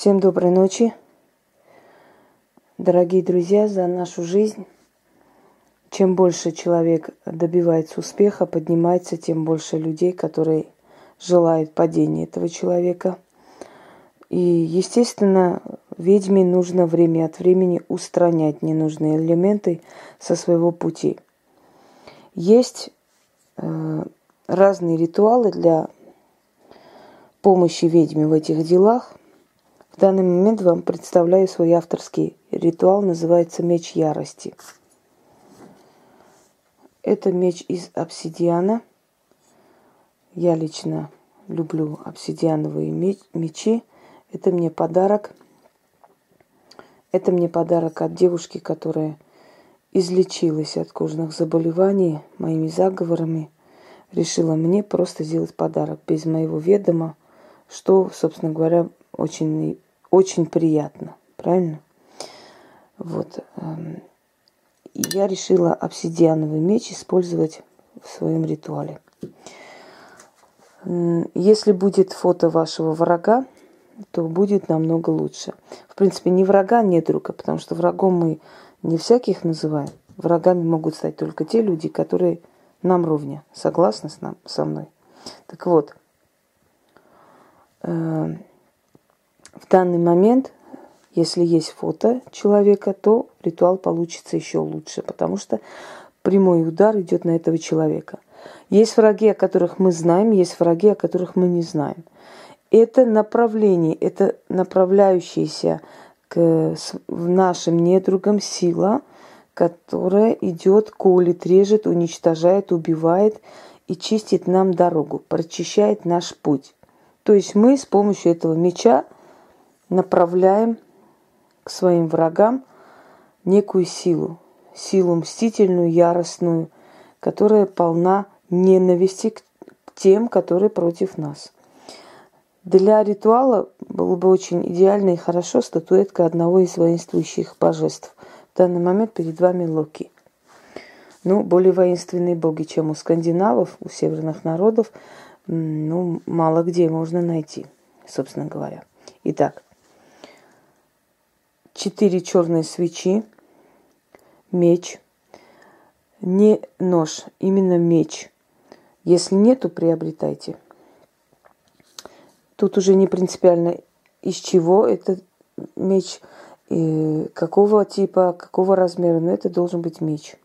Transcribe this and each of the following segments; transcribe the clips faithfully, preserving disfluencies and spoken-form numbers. Всем доброй ночи, дорогие друзья, за нашу жизнь. Чем больше человек добивается успеха, поднимается, тем больше людей, которые желают падения этого человека. И, естественно, ведьме нужно время от времени устранять ненужные элементы со своего пути. Есть э, разные ритуалы для помощи ведьме в этих делах. В данный момент вам представляю свой авторский ритуал, называется «Меч ярости». Это меч из обсидиана. Я лично люблю обсидиановые мечи. Это мне подарок. Это мне подарок от девушки, которая излечилась от кожных заболеваний моими заговорами. Решила мне просто сделать подарок без моего ведома, что, собственно говоря, очень, очень приятно. Правильно? Вот. Я решила обсидиановый меч использовать в своем ритуале. Если будет фото вашего врага, то будет намного лучше. В принципе, ни врага, ни друга, потому что врагом мы не всяких называем. Врагами могут стать только те люди, которые нам ровня. Согласны с нам, со мной? Так вот, э, в данный момент, если есть фото человека, то ритуал получится еще лучше, потому что прямой удар идет на этого человека. Есть враги, о которых мы знаем, есть враги, о которых мы не знаем. Это направление, это направляющаяся к нашим недругам сила, которая идет, колет, режет, уничтожает, убивает и чистит нам дорогу, прочищает наш путь. То есть мы с помощью этого меча направляем к своим врагам некую силу, силу мстительную, яростную, которая полна ненависти к тем, которые против нас. Для ритуала было бы очень идеально и хорошо статуэтка одного из воинствующих божеств. В данный момент перед вами Локи. Ну, более воинственные боги, чем у скандинавов, у северных народов, ну, мало где можно найти, собственно говоря. Итак, четыре черные свечи, меч, не нож, именно меч. Если нету, приобретайте. Тут уже не принципиально, из чего этот меч, какого типа, какого размера, но это должен быть меч.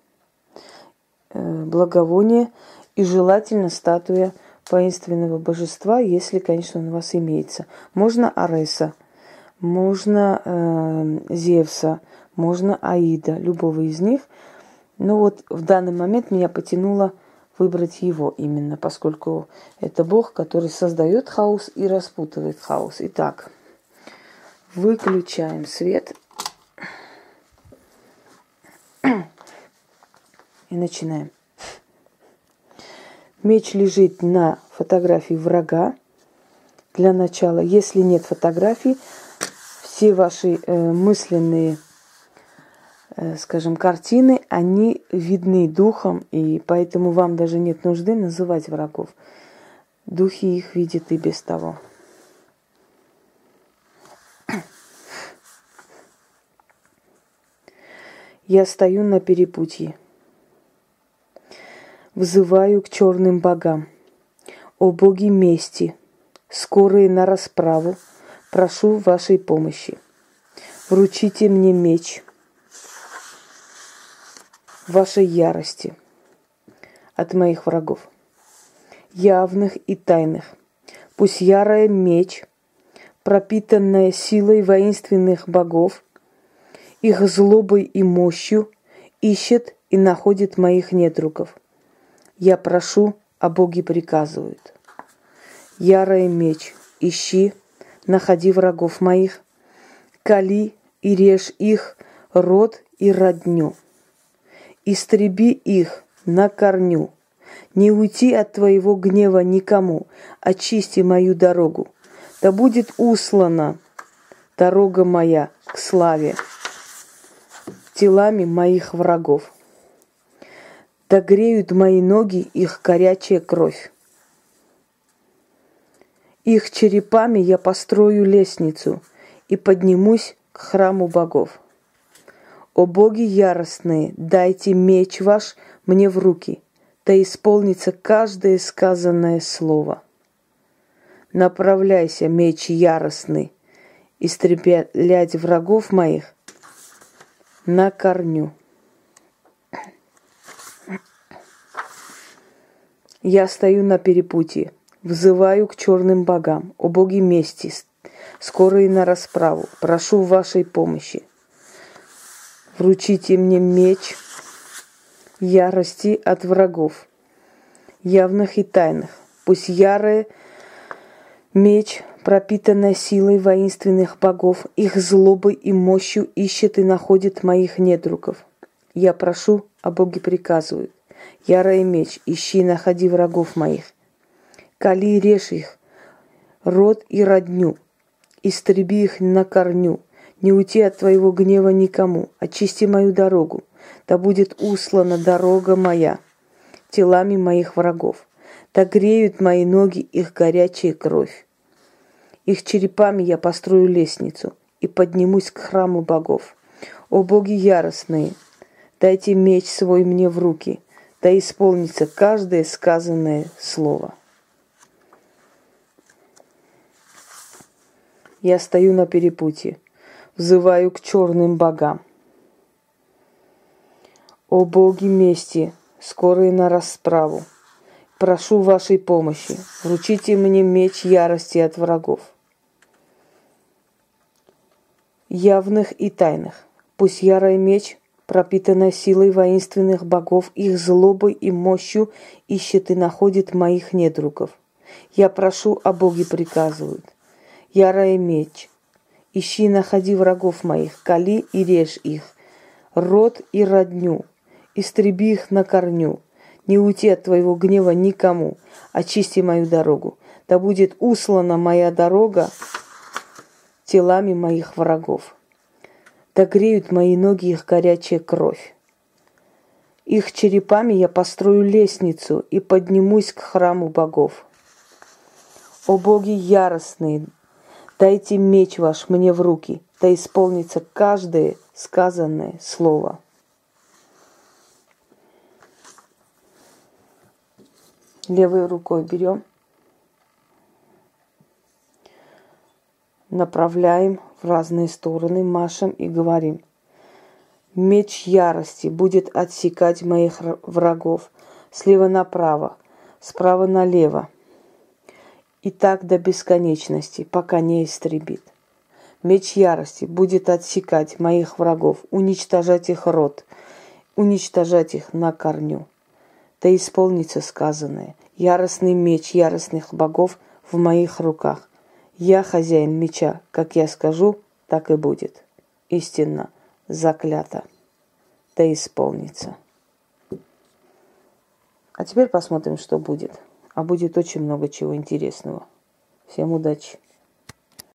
Благовоние и желательно статуя воинственного божества, если, конечно, он у вас имеется. Можно Ареса, можно э, Зевса, можно Аида, любого из них. Но вот в данный момент меня потянуло выбрать его именно, поскольку это бог, который создает хаос и распутывает хаос. Итак, выключаем свет и начинаем. Меч лежит на фотографии врага для начала. Если нет фотографии, все ваши э, мысленные, скажем, картины, они видны духом, и поэтому вам даже нет нужды называть врагов. Духи их видят и без того. Я стою на перепутье. Взываю к черным богам. О боги мести, скорые на расправу, прошу вашей помощи. Вручите мне меч вашей ярости от моих врагов, явных и тайных. Пусть ярая меч, пропитанная силой воинственных богов, их злобой и мощью, ищет и находит моих недругов. Я прошу, а боги приказывают. Ярый меч, ищи, находи врагов моих, кали и режь их род и родню. Истреби их на корню. Не уйти от твоего гнева никому. Очисти мою дорогу. Да будет услана дорога моя к славе телами моих врагов. Да греют мои ноги их горячая кровь. Их черепами я построю лестницу. и поднимусь к храму богов. О боги яростные, дайте меч ваш мне в руки, да исполнится каждое сказанное слово. Направляйся, меч яростный, истреблять врагов моих на корню. Я стою на перепутье, взываю к черным богам, о боги мести, скорые на расправу, прошу вашей помощи. Вручите мне меч ярости от врагов, явных и тайных. Пусть ярый меч, пропитанный силой воинственных богов, их злобой и мощью ищет и находит моих недругов. Я прошу, а боги приказывают. Ярый меч, ищи и находи врагов моих. Кали и режь их, род и родню. Истреби их на корню. Не уйти от твоего гнева никому. Очисти мою дорогу. Да будет услана дорога моя телами моих врагов. Да греют мои ноги их горячая кровь. Их черепами я построю лестницу и поднимусь к храму богов. О боги яростные, дайте меч свой мне в руки, да исполнится каждое сказанное слово. Я стою на перепутье, взываю к черным богам. О боги мести, скорые на расправу, прошу вашей помощи, вручите мне меч ярости от врагов, явных и тайных. Пусть ярый меч, пропитанная силой воинственных богов, их злобой и мощью ищет и находит моих недругов. Я прошу, а боги приказывают. Ярый меч, ищи и находи врагов моих, кали и режь их, род и родню, истреби их на корню. Не уйти от твоего гнева никому, очисти мою дорогу, да будет услана моя дорога телами моих врагов. Да греют мои ноги их горячая кровь. Их черепами я построю лестницу и поднимусь к храму богов. О боги яростные, дайте меч ваш мне в руки, да исполнится каждое сказанное слово. Левой рукой берем, направляем в разные стороны, машем и говорим. Меч ярости будет отсекать моих врагов слева направо, справа налево. И так до бесконечности, пока не истребит. Меч ярости будет отсекать моих врагов, уничтожать их род, уничтожать их на корню. Да исполнится сказанное. Яростный меч яростных богов в моих руках. Я хозяин меча, как я скажу, так и будет. Истинно, заклято, да исполнится. А теперь посмотрим, что будет. А будет очень много чего интересного. Всем удачи!